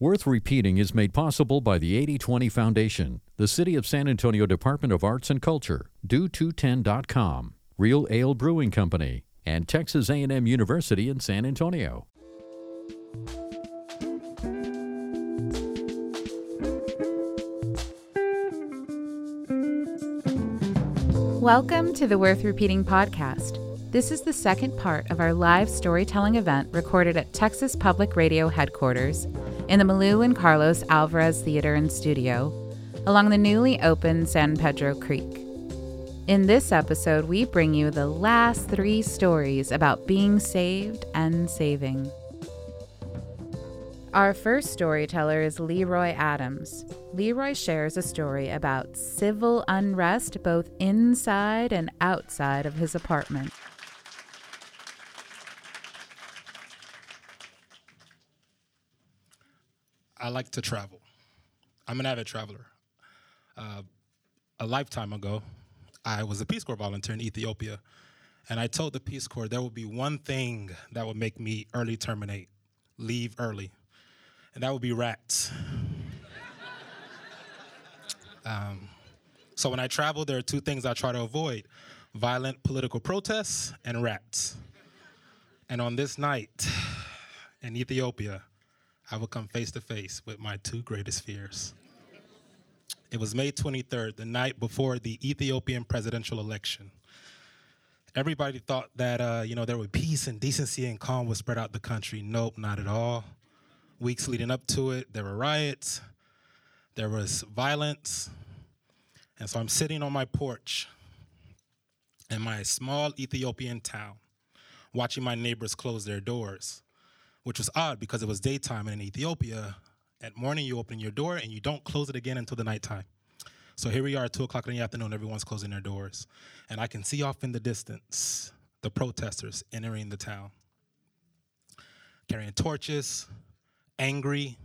Worth Repeating is made possible by the 8020 Foundation, the City of San Antonio Department of Arts and Culture, Do210.com, Real Ale Brewing Company, and Texas A&M University in San Antonio. Welcome to the Worth Repeating podcast. This is the second part of our live storytelling event recorded at Texas Public Radio headquarters in the Malou and Carlos Alvarez Theater and Studio along the newly opened San Pedro Creek. In this episode, we bring you the last three stories about being saved and saving. Our first storyteller is Leroy Adams. Leroy shares a story about civil unrest both inside and outside of his apartment. I like to travel. I'm an avid traveler. A lifetime ago, I was a Peace Corps volunteer in Ethiopia, and I told the Peace Corps there would be one thing that would make me early terminate, leave early, and that would be rats. So when I travel, there are two things I try to avoid: violent political protests and rats. And on this night in Ethiopia, I would come face to face with my two greatest fears. It was May 23rd, the night before the Ethiopian presidential election. Everybody thought that there would peace and decency and calm would spread out the country. Nope, not at all. Weeks leading up to it, there were riots, there was violence. And so I'm sitting on my porch in my small Ethiopian town, watching my neighbors close their doors, which was odd because it was daytime, and in Ethiopia, at morning, you open your door, and you don't close it again until the nighttime. So here we are at 2 o'clock in the afternoon. Everyone's closing their doors. And I can see off in the distance the protesters entering the town, carrying torches, angry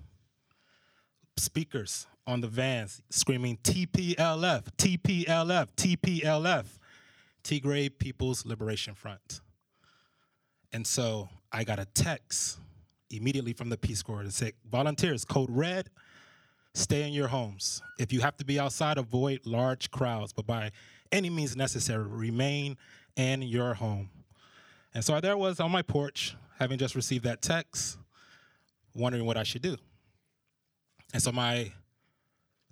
speakers on the vans screaming, TPLF, TPLF, TPLF, Tigray People's Liberation Front. And so I got a text immediately from the Peace Corps that said, volunteers, code red, stay in your homes. If you have to be outside, avoid large crowds, but by any means necessary, remain in your home. And so there I was on my porch, having just received that text, wondering what I should do. And so my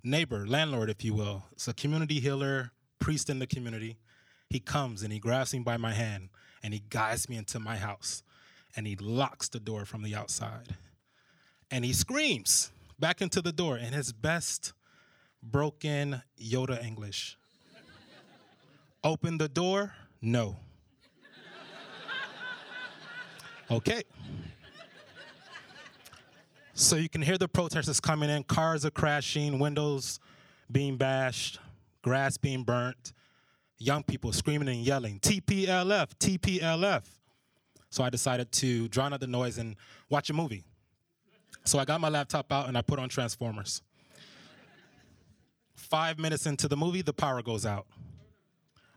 neighbor, landlord, if you will, is a community healer, priest in the community. He comes and he grabs me by my hand and he guides me into my house. And he locks the door from the outside. And he screams back into the door in his best broken Yoda English. Open the door, no. Okay. So you can hear the protesters coming in, cars are crashing, windows being bashed, grass being burnt, young people screaming and yelling, TPLF, TPLF. So I decided to drown out the noise and watch a movie. So I got my laptop out and I put on Transformers. 5 minutes into the movie, the power goes out.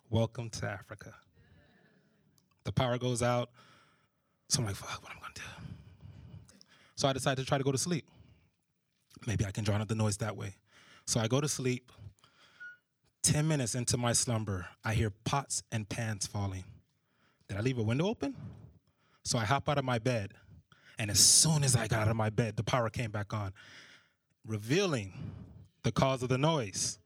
Welcome to Africa. The power goes out. So I'm like, fuck, what am I gonna do? So I decided to try to go to sleep. Maybe I can drown out the noise that way. So I go to sleep. 10 minutes into my slumber, I hear pots and pans falling. Did I leave a window open? So I hop out of my bed, and as soon as I got out of my bed, the power came back on, revealing the cause of the noise.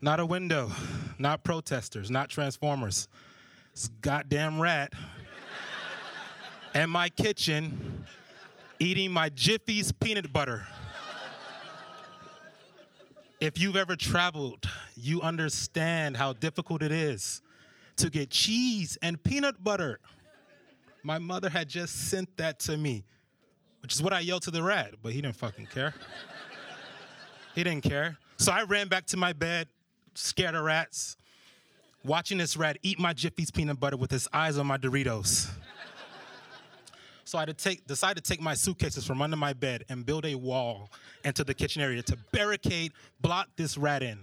Not a window, not protesters, not Transformers. It's goddamn rat in my kitchen eating my Jiffy's peanut butter. If you've ever traveled, you understand how difficult it is to get cheese and peanut butter. My mother had just sent that to me, which is what I yelled to the rat, but he didn't fucking care. He didn't care. So I ran back to my bed, scared of rats, watching this rat eat my Jiffy's peanut butter with his eyes on my Doritos. So I decided to take my suitcases from under my bed and build a wall into the kitchen area to barricade, block this rat in.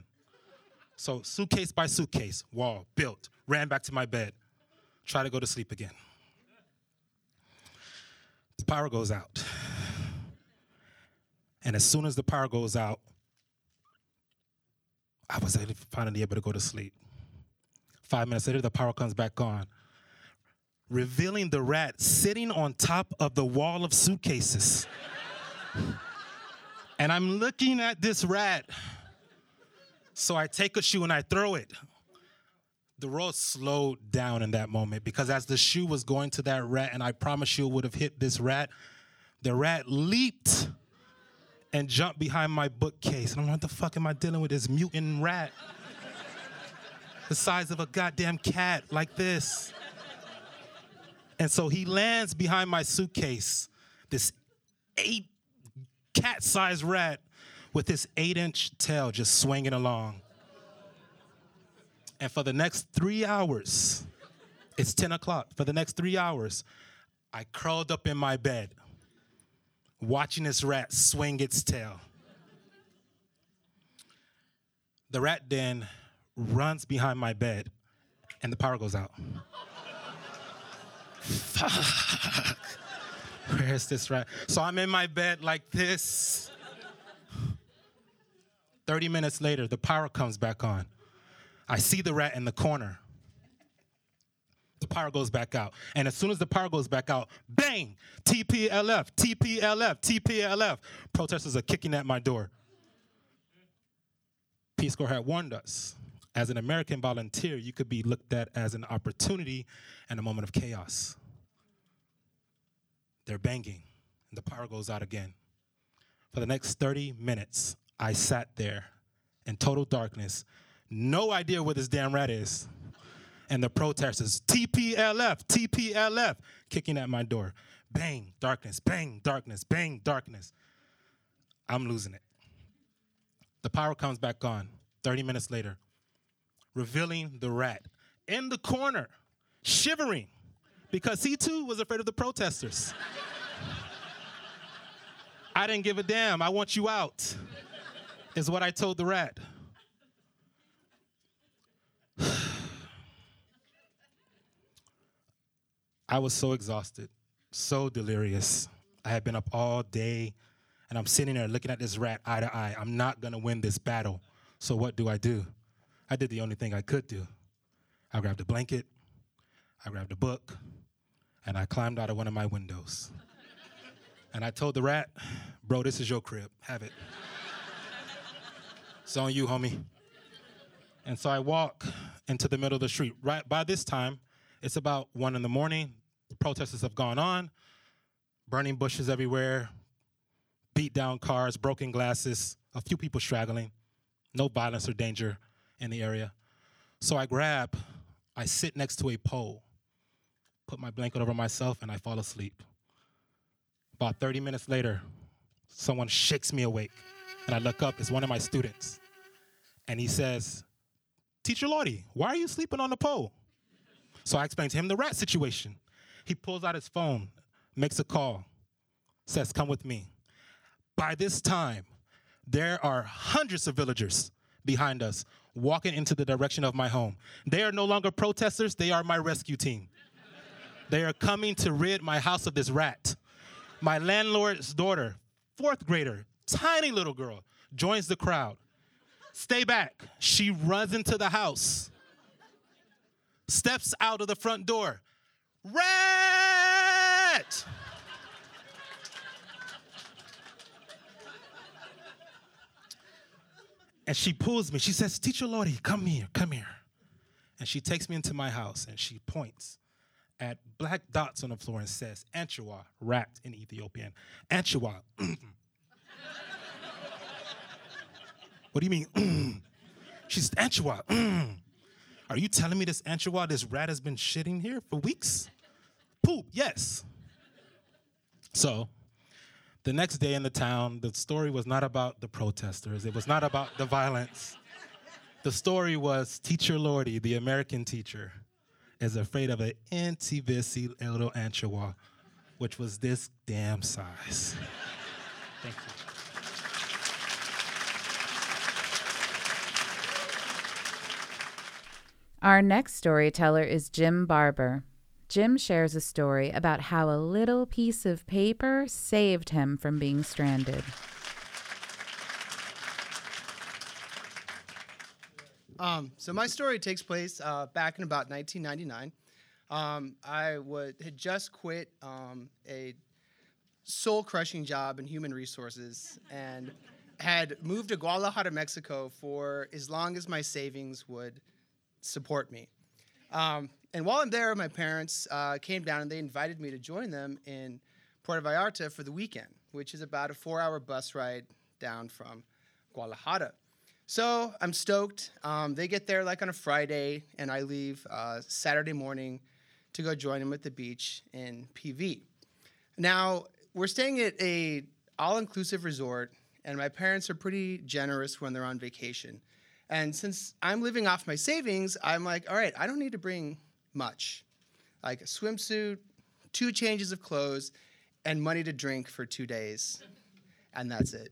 So suitcase by suitcase, wall built, ran back to my bed, try to go to sleep again. The power goes out. And as soon as the power goes out, I was finally able to go to sleep. 5 minutes later, the power comes back on, revealing the rat sitting on top of the wall of suitcases. And I'm looking at this rat. So I take a shoe and I throw it. The road slowed down in that moment because as the shoe was going to that rat, and I promise you it would have hit this rat, the rat leaped and jumped behind my bookcase. And I'm like, what the fuck am I dealing with this mutant rat? The size of a goddamn cat like this. And so he lands behind my suitcase, this 8 cat-sized rat with his 8-inch tail just swinging along. And for the next 3 hours, it's 10 o'clock. For the next 3 hours, I curled up in my bed, watching this rat swing its tail. The rat then runs behind my bed, and the power goes out. Fuck. Where's this rat? So I'm in my bed like this. 30 minutes later, the power comes back on. I see the rat in the corner. The power goes back out. And as soon as the power goes back out, bang! TPLF, TPLF, TPLF. Protesters are kicking at my door. Peace Corps had warned us. As an American volunteer, you could be looked at as an opportunity and a moment of chaos. They're banging. And the power goes out again. For the next 30 minutes, I sat there in total darkness. No idea where this damn rat is. And the protesters, TPLF, TPLF, kicking at my door. Bang, darkness, bang, darkness, bang, darkness. I'm losing it. The power comes back on 30 minutes later, revealing the rat in the corner, shivering, because he too was afraid of the protesters. I didn't give a damn, I want you out, is what I told the rat. I was so exhausted, so delirious. I had been up all day, and I'm sitting there looking at this rat eye to eye. I'm not gonna win this battle, so what do? I did the only thing I could do. I grabbed a blanket, I grabbed a book, and I climbed out of one of my windows. And I told the rat, bro, this is your crib, have it. It's on you, homie. And so I walk into the middle of the street. Right by this time, it's about 1 a.m. The protesters have gone on, burning bushes everywhere, beat down cars, broken glasses, a few people straggling, no violence or danger in the area. So I sit next to a pole, put my blanket over myself, and I fall asleep. About 30 minutes later, someone shakes me awake, and I look up, it's one of my students. And he says, Teacher Lordy, why are you sleeping on the pole? So I explained to him the rat situation. He pulls out his phone, makes a call, says, come with me. By this time, there are hundreds of villagers behind us walking into the direction of my home. They are no longer protesters, they are my rescue team. They are coming to rid my house of this rat. My landlord's daughter, 4th grader, tiny little girl, joins the crowd. Stay back. She runs into the house. Steps out of the front door. Rat! And she pulls me. She says, Teacher Lordy, come here, come here. And she takes me into my house, and she points at black dots on the floor and says, Anchoa, rat in Ethiopian. Anchoa. What do you mean? She's Anchoa. Are you telling me this Anchoa, this rat has been shitting here for weeks? Poop, yes. So, the next day in the town, the story was not about the protesters. It was not about the violence. The story was Teacher Lordy, the American teacher, is afraid of an intivisi little Anchoa, which was this damn size. Thank you. Our next storyteller is Jim Barber. Jim shares a story about how a little piece of paper saved him from being stranded. So my story takes place back in about 1999. I had just quit a soul-crushing job in human resources and had moved to Guadalajara, Mexico for as long as my savings would support me. And while I'm there, my parents came down and they invited me to join them in Puerto Vallarta for the weekend, which is about a 4-hour bus ride down from Guadalajara. So I'm stoked. They get there like on a Friday, and I leave Saturday morning to go join them at the beach in PV. Now, we're staying at a all-inclusive resort, and my parents are pretty generous when they're on vacation. And since I'm living off my savings, I'm like, all right, I don't need to bring much. Like a swimsuit, 2 changes of clothes, and money to drink for 2 days, and that's it.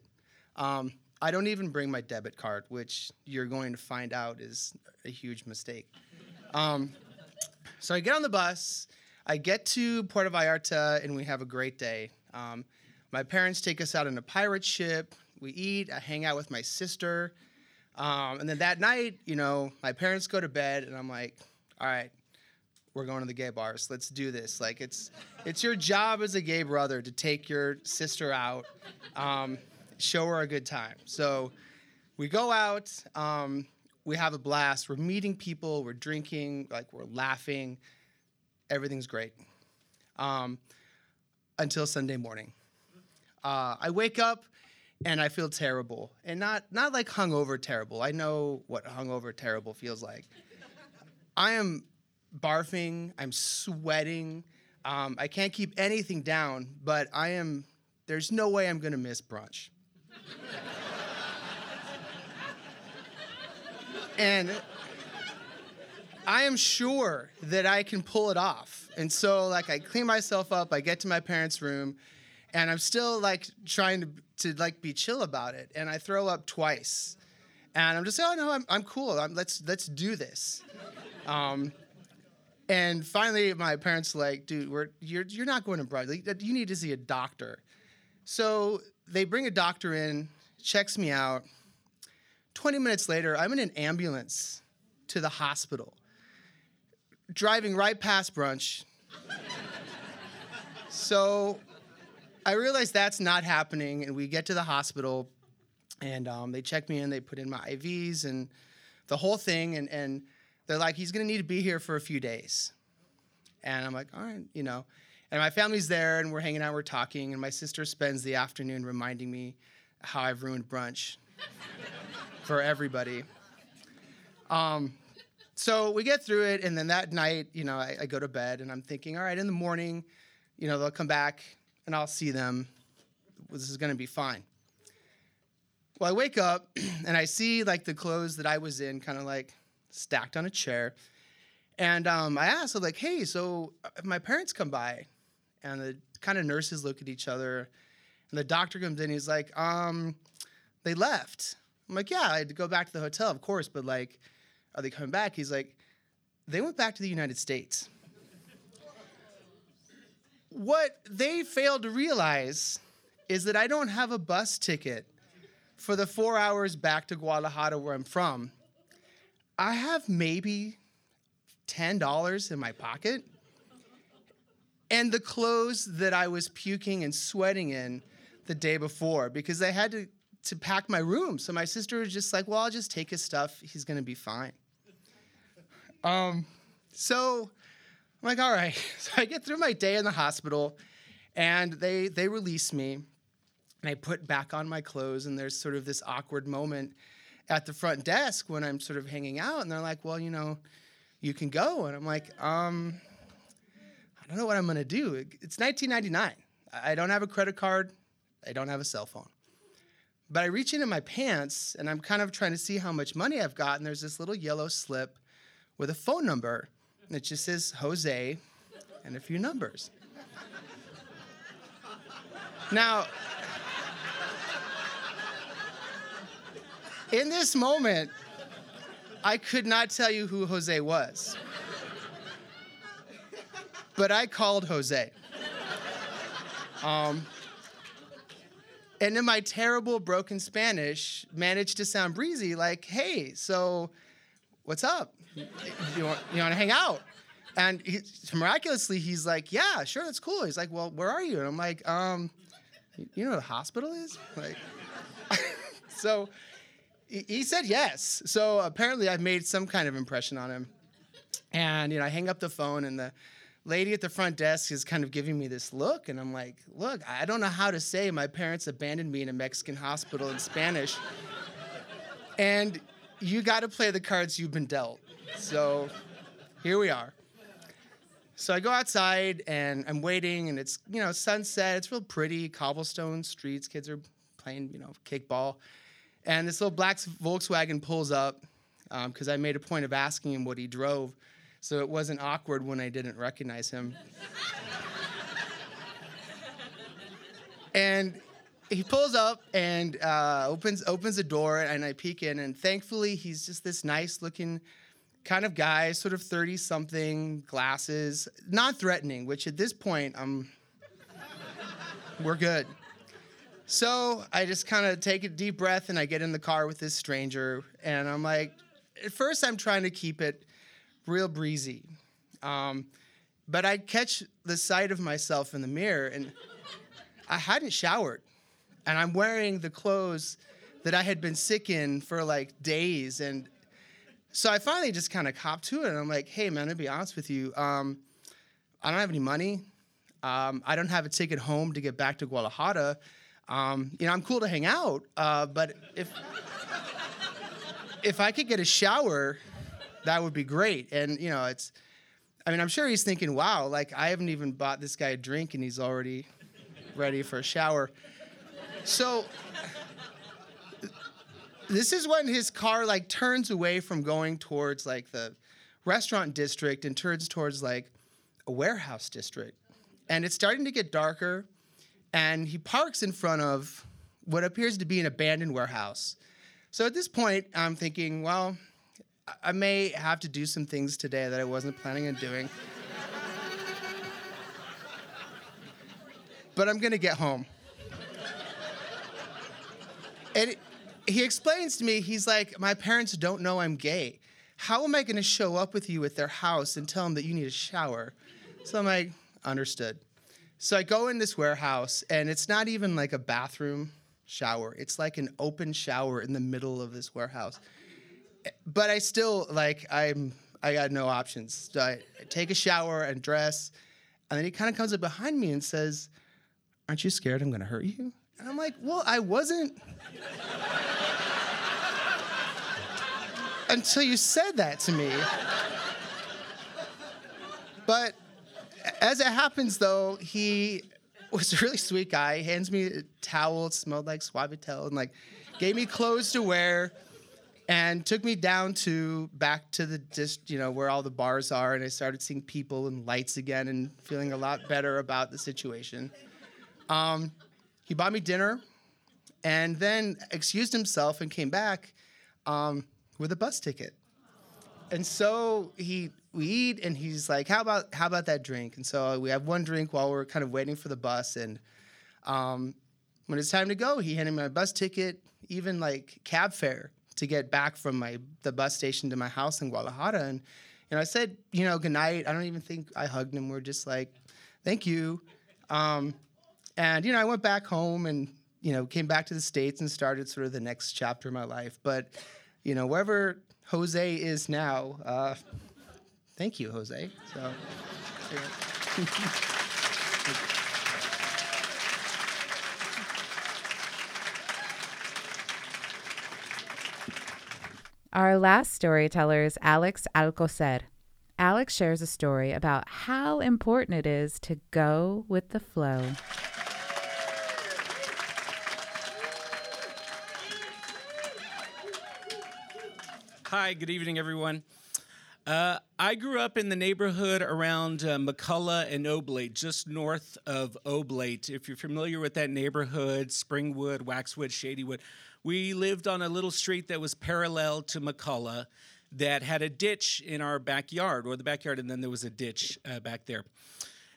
I don't even bring my debit card, which you're going to find out is a huge mistake. So I get on the bus, I get to Puerto Vallarta, and we have a great day. My parents take us out on a pirate ship, we eat, I hang out with my sister, and then that night, you know, my parents go to bed, and I'm like, all right, we're going to the gay bars, let's do this. Like, it's your job as a gay brother to take your sister out, show her a good time. So we go out, we have a blast, we're meeting people, we're drinking, like we're laughing, everything's great. Until Sunday morning. I wake up and I feel terrible, and not like hungover terrible. I know what hungover terrible feels like. I am barfing, I'm sweating, I can't keep anything down, but there's no way I'm gonna miss brunch. And I am sure that I can pull it off. And so, like, I clean myself up, I get to my parents' room, and I'm still, like, trying to be chill about it. And I throw up twice. And I'm just, oh, no, I'm cool. Let's do this. And finally, my parents are like, dude, you're not going to brunch. Like, you need to see a doctor. So they bring a doctor in, checks me out. 20 minutes later, I'm in an ambulance to the hospital, driving right past brunch. So I realize that's not happening, and we get to the hospital, and they check me in, they put in my IVs and the whole thing, and they're like, he's gonna need to be here for a few days. And I'm like, all right, you know. And my family's there, and we're hanging out, we're talking, and my sister spends the afternoon reminding me how I've ruined brunch for everybody. So we get through it, and then that night, you know, I go to bed, and I'm thinking, all right, in the morning, you know, they'll come back, and I'll see them. This is going to be fine. Well, I wake up, and I see, like, the clothes that I was in kind of, like, stacked on a chair. And I asked, I'm like, hey, so if my parents come by, and the kind of nurses look at each other, and the doctor comes in, he's like, they left. I'm like, yeah, I had to go back to the hotel, of course, but, like, are they coming back? He's like, they went back to the United States. What they failed to realize is that I don't have a bus ticket for the 4 hours back to Guadalajara where I'm from. I have maybe $10 in my pocket, and the clothes that I was puking and sweating in the day before, because I had to pack my room. So my sister was just like, well, I'll just take his stuff. He's going to be fine. So I'm like, all right. So I get through my day in the hospital, and they release me, and I put back on my clothes, and there's sort of this awkward moment at the front desk when I'm sort of hanging out, and they're like, well, you know, you can go. And I'm like, I don't know what I'm going to do. It's 1999. I don't have a credit card. I don't have a cell phone. But I reach into my pants, and I'm kind of trying to see how much money I've got, and there's this little yellow slip with a phone number, and it just says Jose and a few numbers. Now, in this moment, I could not tell you who Jose was, but I called Jose. And in my terrible, broken Spanish, managed to sound breezy, like, hey, so what's up? You want to hang out? And he, miraculously, he's like, yeah, sure, that's cool. He's like, well, where are you? And I'm like, you know where the hospital is? Like, so he said yes. So apparently I've made some kind of impression on him. And, I hang up the phone, and the lady at the front desk is kind of giving me this look. And I'm like, look, I don't know how to say my parents abandoned me in a Mexican hospital in Spanish. And you got to play the cards you've been dealt. So here we are. So I go outside, and I'm waiting, and it's, sunset. It's real pretty, cobblestone streets. Kids are playing, kickball. And this little black Volkswagen pulls up, because I made a point of asking him what he drove, so it wasn't awkward when I didn't recognize him. And he pulls up and opens the door, and I peek in, and thankfully he's just this nice-looking kind of guy, sort of 30-something, glasses, non-threatening, which at this point, we're good. So I just kind of take a deep breath, and I get in the car with this stranger, and I'm like, at first I'm trying to keep it real breezy, but I catch the sight of myself in the mirror, and I hadn't showered, and I'm wearing the clothes that I had been sick in for like days, and so I finally just kind of copped to it, and I'm like, hey, man, to be honest with you, I don't have any money. I don't have a ticket home to get back to Guadalajara. I'm cool to hang out, but if I could get a shower, that would be great. And, I'm sure he's thinking, wow, like, I haven't even bought this guy a drink, and he's already ready for a shower. So this is when his car, turns away from going towards, the restaurant district and turns towards, a warehouse district. And it's starting to get darker, and he parks in front of what appears to be an abandoned warehouse. So at this point, I'm thinking, well, I may have to do some things today that I wasn't planning on doing. But I'm going to get home. And he explains to me, he's like, my parents don't know I'm gay. How am I going to show up with you at their house and tell them that you need a shower? So I'm like, understood. So I go in this warehouse, and it's not even like a bathroom shower. It's like an open shower in the middle of this warehouse. But I still, I got no options. So I take a shower and dress, and then he kind of comes up behind me and says, aren't you scared I'm going to hurt you? And I'm like, well, I wasn't until you said that to me. But as it happens, though, he was a really sweet guy. He hands me a towel. It smelled like Suavitel, and gave me clothes to wear, and took me down back to the where all the bars are. And I started seeing people and lights again, and feeling a lot better about the situation. He bought me dinner, and then excused himself and came back with a bus ticket. And so we eat, and he's like, how about that drink? And so we have one drink while we're kind of waiting for the bus. And when it's time to go, he handed me my bus ticket, even cab fare to get back from the bus station to my house in Guadalajara. And I said, good night. I don't even think I hugged him. We're just like, thank you. And, I went back home and, came back to the States and started sort of the next chapter of my life. But, wherever Jose is now, thank you, Jose. So, yeah. Our last storyteller is Alex Alcocer. Alex shares a story about how important it is to go with the flow. Hi, good evening, everyone. I grew up in the neighborhood around McCullough and Oblate, just north of Oblate. If you're familiar with that neighborhood, Springwood, Waxwood, Shadywood, we lived on a little street that was parallel to McCullough that had a ditch in our backyard, or the backyard, and then there was a ditch back there.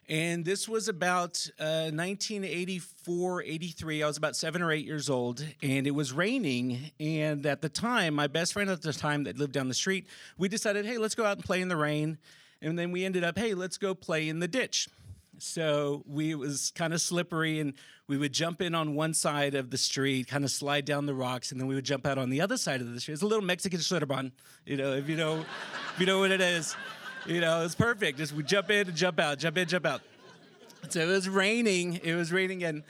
And this was about 1984, 83. I was about 7 or 8 years old, and it was raining. And at the time, my best friend at the time that lived down the street, we decided, hey, let's go out and play in the rain. And then we ended up, hey, let's go play in the ditch. So it was kind of slippery, and we would jump in on one side of the street, kind of slide down the rocks, and then we would jump out on the other side of the street. It's a little Mexican Schlitterbahn, if you know what it is. You know, it's perfect. Just we jump in and jump out, jump in, jump out. So it was raining. It was raining. And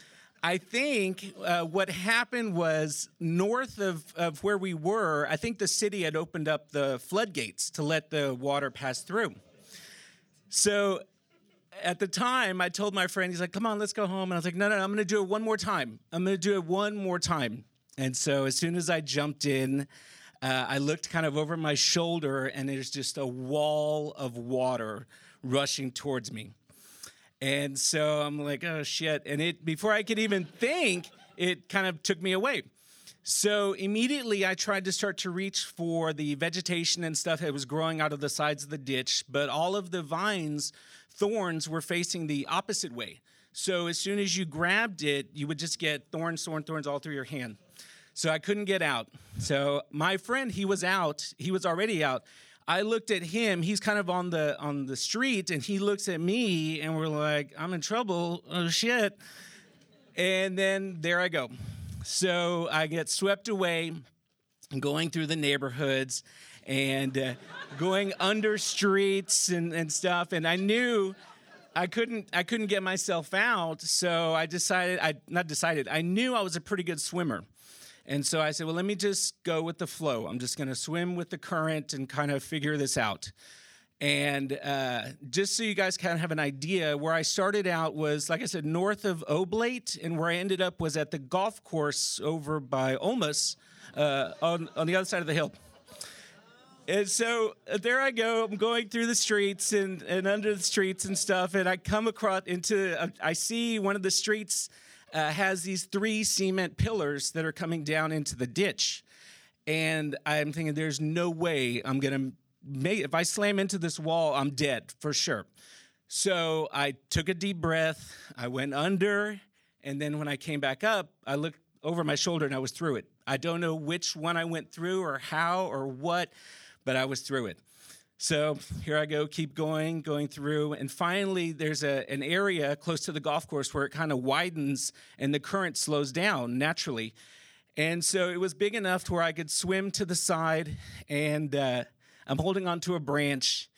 I think what happened was north of where we were, I think the city had opened up the floodgates to let the water pass through. So at the time, I told my friend, he's like, come on, let's go home. And I was like, no, I'm going to do it one more time. And so as soon as I jumped in, I looked kind of over my shoulder, and there's just a wall of water rushing towards me. And so I'm like, oh, shit. And before I could even think, it kind of took me away. So immediately I tried to start to reach for the vegetation and stuff that was growing out of the sides of the ditch, but all of the vines, thorns, were facing the opposite way. So as soon as you grabbed it, you would just get thorns all through your hand. So I couldn't get out. So my friend, he was out. He was already out. I looked at him. He's kind of on the street, and he looks at me, and we're like, I'm in trouble. Oh, shit. And then there I go. So I get swept away, going through the neighborhoods and going under streets and stuff. And I knew I couldn't get myself out. So I knew I was a pretty good swimmer. And so I said, well, let me just go with the flow. I'm just going to swim with the current and kind of figure this out. And just so you guys kind of have an idea, where I started out was, like I said, north of Oblate, and where I ended up was at the golf course over by Olmos on the other side of the hill. And so there I go. I'm going through the streets and under the streets and stuff, and I come across I see one of the streets has these 3 cement pillars that are coming down into the ditch. And I'm thinking, there's no way I'm going to make it. If I slam into this wall, I'm dead for sure. So I took a deep breath. I went under. And then when I came back up, I looked over my shoulder and I was through it. I don't know which one I went through or how or what, but I was through it. So here I go, keep going through, and finally there's an area close to the golf course where it kind of widens and the current slows down naturally. And so it was big enough to where I could swim to the side, and I'm holding onto a branch,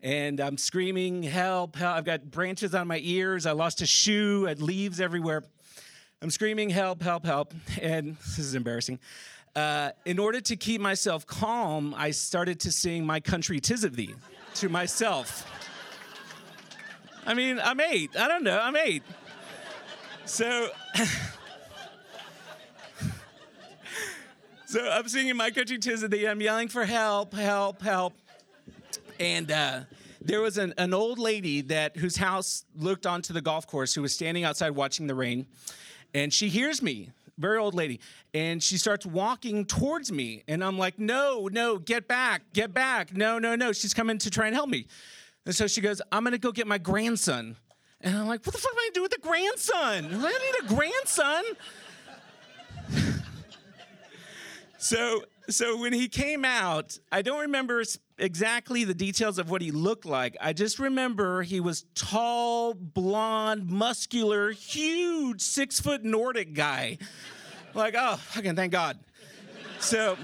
and I'm screaming, help, help. I've got branches on my ears. I lost a shoe. I had leaves everywhere. I'm screaming, help, help, help, and this is embarrassing. In order to keep myself calm, I started to sing My Country 'Tis of Thee to myself. I mean, I'm 8. I don't know. I'm 8. So, so I'm singing My Country 'Tis of Thee. I'm yelling for help, help, help. And there was an old lady whose house looked onto the golf course, who was standing outside watching the rain. And she hears me. Very old lady, and she starts walking towards me, and I'm like, no, get back, no, she's coming to try and help me. And so she goes, I'm going to go get my grandson. And I'm like, what the fuck am I going to do with a grandson? I need a grandson. So when he came out, I don't remember exactly the details of what he looked like. I just remember he was tall, blonde, muscular, huge, 6-foot Nordic guy. Like, oh, fucking thank God. So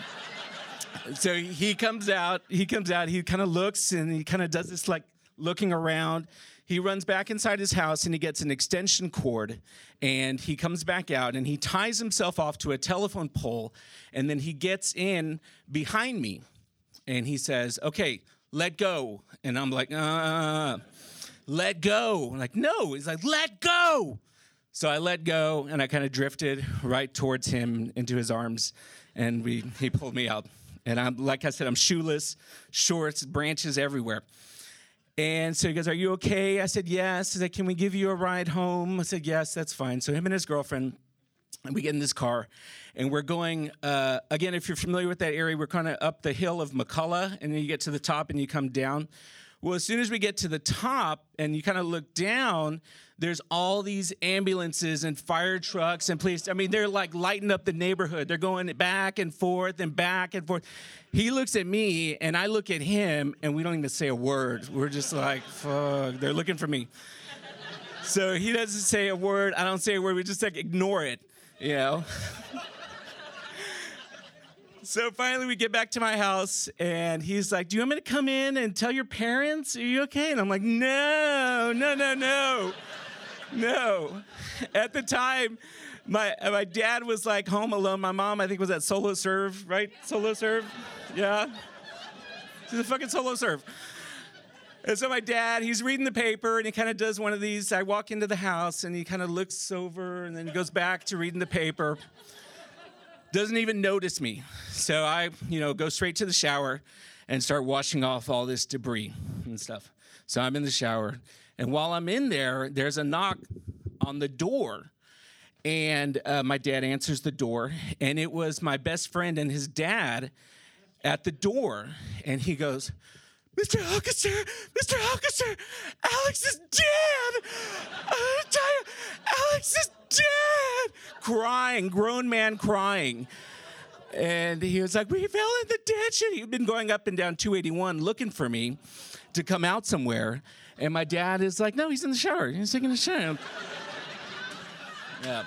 he comes out, he kind of looks, and he kind of does this, like, looking around. He runs back inside his house, and he gets an extension cord, and he comes back out, and he ties himself off to a telephone pole, and then he gets in behind me, and he says, okay, let go. And I'm like, let go. I'm like, no. He's like, let go. So I let go, and I kind of drifted right towards him into his arms, and he pulled me out. And I'm, like I said, I'm shoeless, shorts, branches everywhere. And so he goes, are you okay? I said, yes. He said, can we give you a ride home? I said, yes, that's fine. So him and his girlfriend, and we get in this car, and we're going, again, if you're familiar with that area, we're kind of up the hill of McCullough, and then you get to the top and you come down. Well, as soon as we get to the top and you kind of look down, there's all these ambulances and fire trucks and police. I mean, they're like lighting up the neighborhood. They're going back and forth and back and forth. He looks at me and I look at him and we don't even say a word. We're just like, fuck, they're looking for me. So he doesn't say a word. I don't say a word. We just like ignore it, you know? So finally we get back to my house and he's like, do you want me to come in and tell your parents? Are you okay? And I'm like, no. At the time, my dad was like home alone. My mom, I think, was at Solo Serve, right? Solo Serve? Yeah. She's a fucking Solo Serve. And so my dad, he's reading the paper, and he kind of does one of these. I walk into the house, and he kind of looks over, and then he goes back to reading the paper. Doesn't even notice me. So I, go straight to the shower and start washing off all this debris and stuff. So I'm in the shower, and while I'm in there, there's a knock on the door. And my dad answers the door, and it was my best friend and his dad at the door. And he goes, Mr. Alcacer, Alex is dead. I'm tired. Alex is dead. Crying, grown man crying. And he was like, we fell in the ditch. And he'd been going up and down 281 looking for me to come out somewhere. And my dad is like, no, he's in the shower. He's taking a shower. Yeah.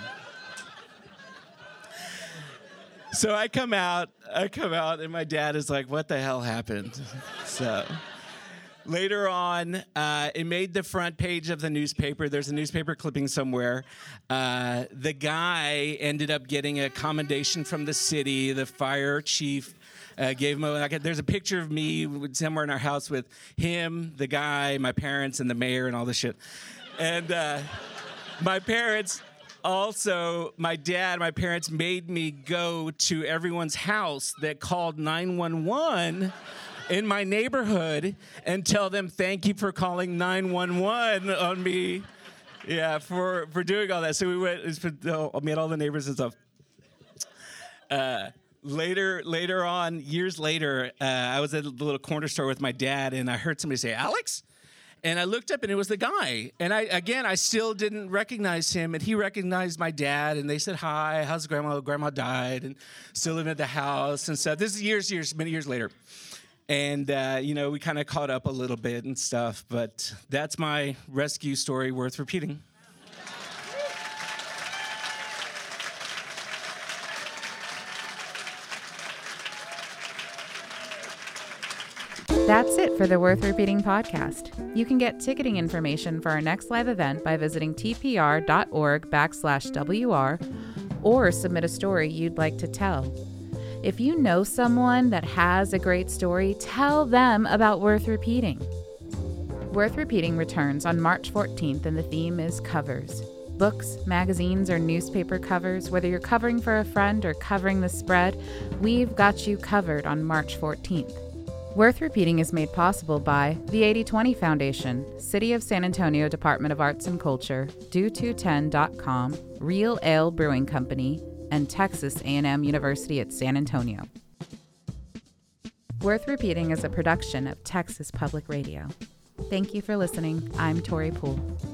So I come out, and my dad is like, what the hell happened? So later on, it made the front page of the newspaper. There's a newspaper clipping somewhere. The guy ended up getting a commendation from the city. The fire chief gave him there's a picture of me somewhere in our house with him, the guy, my parents, and the mayor, and all this shit. And my parents... Also, my parents made me go to everyone's house that called 911 in my neighborhood and tell them, thank you for calling 911 on me. Yeah, for doing all that. So we went, met all the neighbors and stuff. Years later, I was at the little corner store with my dad and I heard somebody say, Alex? And I looked up, and it was the guy. And I still didn't recognize him, and he recognized my dad, and they said, hi, how's Grandma? Grandma died, and still living at the house and stuff. This is many years later. And, we kind of caught up a little bit and stuff, but that's my rescue story worth repeating. That's it for the Worth Repeating podcast. You can get ticketing information for our next live event by visiting tpr.org/WR or submit a story you'd like to tell. If you know someone that has a great story, tell them about Worth Repeating. Worth Repeating returns on March 14th, and the theme is covers. Books, magazines, or newspaper covers, whether you're covering for a friend or covering the spread, we've got you covered on March 14th. Worth Repeating is made possible by the 8020 Foundation, City of San Antonio Department of Arts and Culture, Do210.com, Real Ale Brewing Company, and Texas A&M University at San Antonio. Worth Repeating is a production of Texas Public Radio. Thank you for listening. I'm Tori Poole.